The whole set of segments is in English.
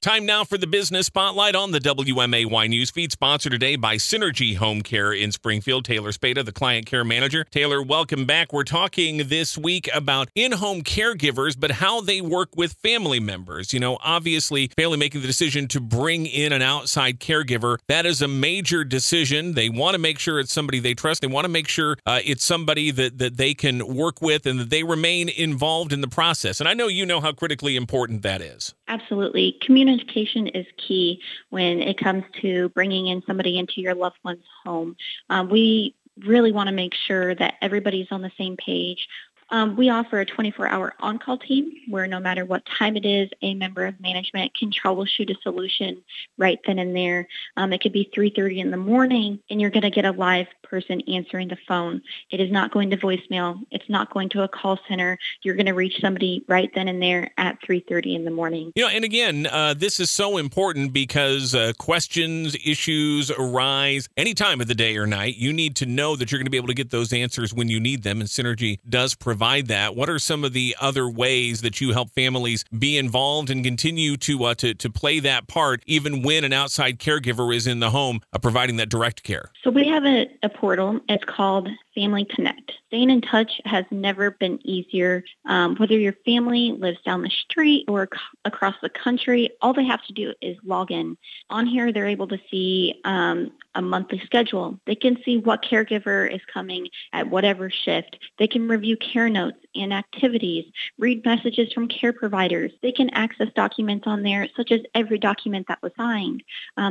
Time now for the Business Spotlight on the WMAY News Feed, sponsored today by Synergy Home Care in Springfield. Taylor Spada, the client care manager. Taylor, welcome back. We're talking this week about in-home caregivers, but how they work with family members. You know, obviously, family making the decision to bring in an outside caregiver, that is a major decision. They want to make sure it's somebody they trust. They want to make sure it's somebody that they can work with and that they remain involved in the process. And I know you know how critically important that is. Absolutely. Communication is key when it comes to bringing in somebody into your loved one's home. We really want to make sure that everybody's on the same page. We offer a 24-hour on-call team where no matter what time it is, a member of management can troubleshoot a solution right then and there. It could be 3:30 in the morning, and you're going to get a live person answering the phone. It is not going to voicemail. It's not going to a call center. You're going to reach somebody right then and there at 3:30 in the morning. You know, and again, this is so important because questions, issues arise any time of the day or night. You need to know that you're going to be able to get those answers when you need them, and Synergy does provide that. What are some of the other ways that you help families be involved and continue to play that part even when an outside caregiver is in the home, providing that direct care? So we have a portal. It's called Family Connect. Staying in touch has never been easier. Whether your family lives down the street or across the country, all they have to do is log in. On here, they're able to see a monthly schedule. They can see what caregiver is coming at whatever shift. They can review care notes and activities, read messages from care providers. They can access documents on there, such as every document that was signed.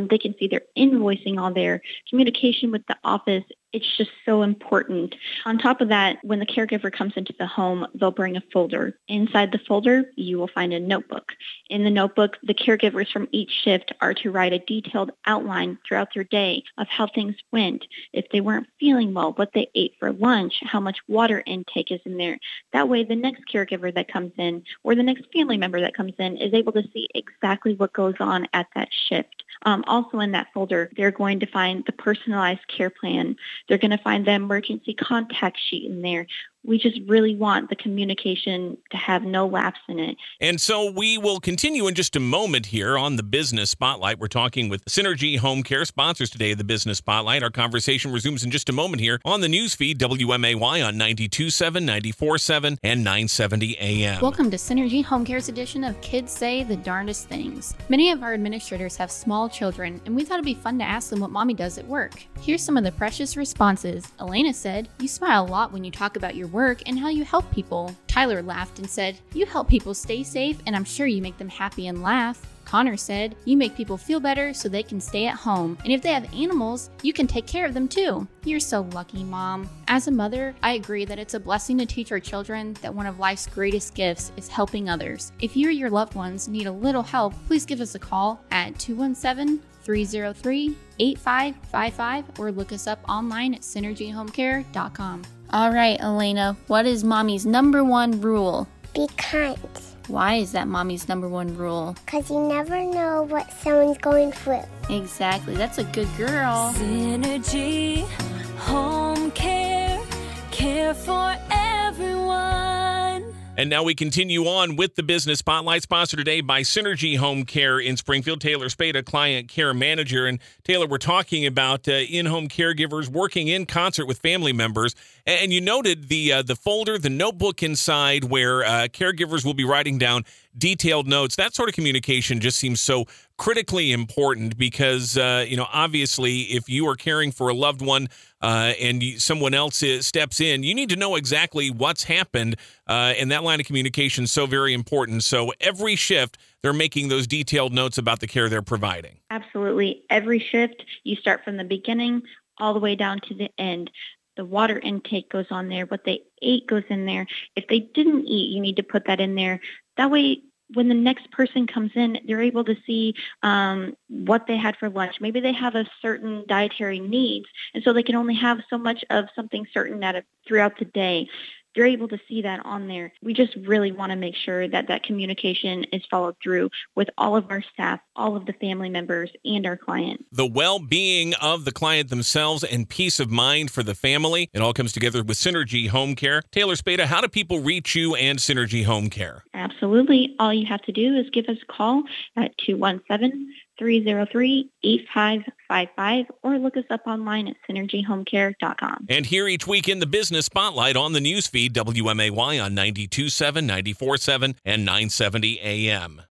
They can see their invoicing on there, communication with the office. It's just so important. On top of that, when the caregiver comes into the home, they'll bring a folder. Inside the folder, you will find a notebook. In the notebook, the caregivers from each shift are to write a detailed outline throughout their day of how things went, if they weren't feeling well, what they ate for lunch, how much water intake is in there. That way, the next caregiver that comes in or the next family member that comes in is able to see exactly what goes on at that shift. Also in that folder, they're going to find the personalized care plan. They're going to find the emergency contact sheet in there. We just really want the communication to have no lapse in it. And so we will continue in just a moment here on the Business Spotlight. We're talking with Synergy Home Care, sponsors today of the Business Spotlight. Our conversation resumes in just a moment here on the newsfeed, WMAY on 92.7, 94.7, and 970 AM. Welcome to Synergy Home Care's edition of Kids Say the Darndest Things. Many of our administrators have small children, and we thought it'd be fun to ask them what mommy does at work. Here's some of the precious responses. Elena said, "You smile a lot when you talk about your work and how you help people." Tyler laughed and said, "You help people stay safe, and I'm sure you make them happy and laugh." Connor said, "You make people feel better so they can stay at home. And if they have animals, you can take care of them too. You're so lucky, Mom." As a mother, I agree that it's a blessing to teach our children that one of life's greatest gifts is helping others. If you or your loved ones need a little help, please give us a call at 217-303-8555 or look us up online at synergyhomecare.com. All right, Elena, what is mommy's number one rule? Be kind. Why is that mommy's number one rule? Because you never know what someone's going through. Exactly. That's a good girl. Synergy Home Care. Care for everyone. And now we continue on with the Business Spotlight, sponsored today by Synergy Home Care in Springfield. Taylor Spada, client care manager. And Taylor, we're talking about in-home caregivers working in concert with family members. And you noted the folder, the notebook inside where caregivers will be writing down detailed notes. That sort of communication just seems so critically important because, obviously, if you are caring for a loved one and someone else steps in, you need to know exactly what's happened. And that line of communication is so very important. So every shift, they're making those detailed notes about the care they're providing. Absolutely. Every shift, you start from the beginning all the way down to the end. The water intake goes on there. What they ate goes in there. If they didn't eat, you need to put that in there. That way, when the next person comes in, they're able to see what they had for lunch. Maybe they have a certain dietary needs, and so they can only have so much of something certain throughout the day. you're able to see that on there. We just really want to make sure that that communication is followed through with all of our staff, all of the family members, and our client. The well-being of the client themselves and peace of mind for the family. It all comes together with Synergy Home Care. Taylor Spada, how do people reach you and Synergy Home Care? Absolutely. All you have to do is give us a call at 217-303-8555 or look us up online at synergyhomecare.com. And here each week in the Business Spotlight on the newsfeed, WMAY on 92.7, 94.7, and 970 AM.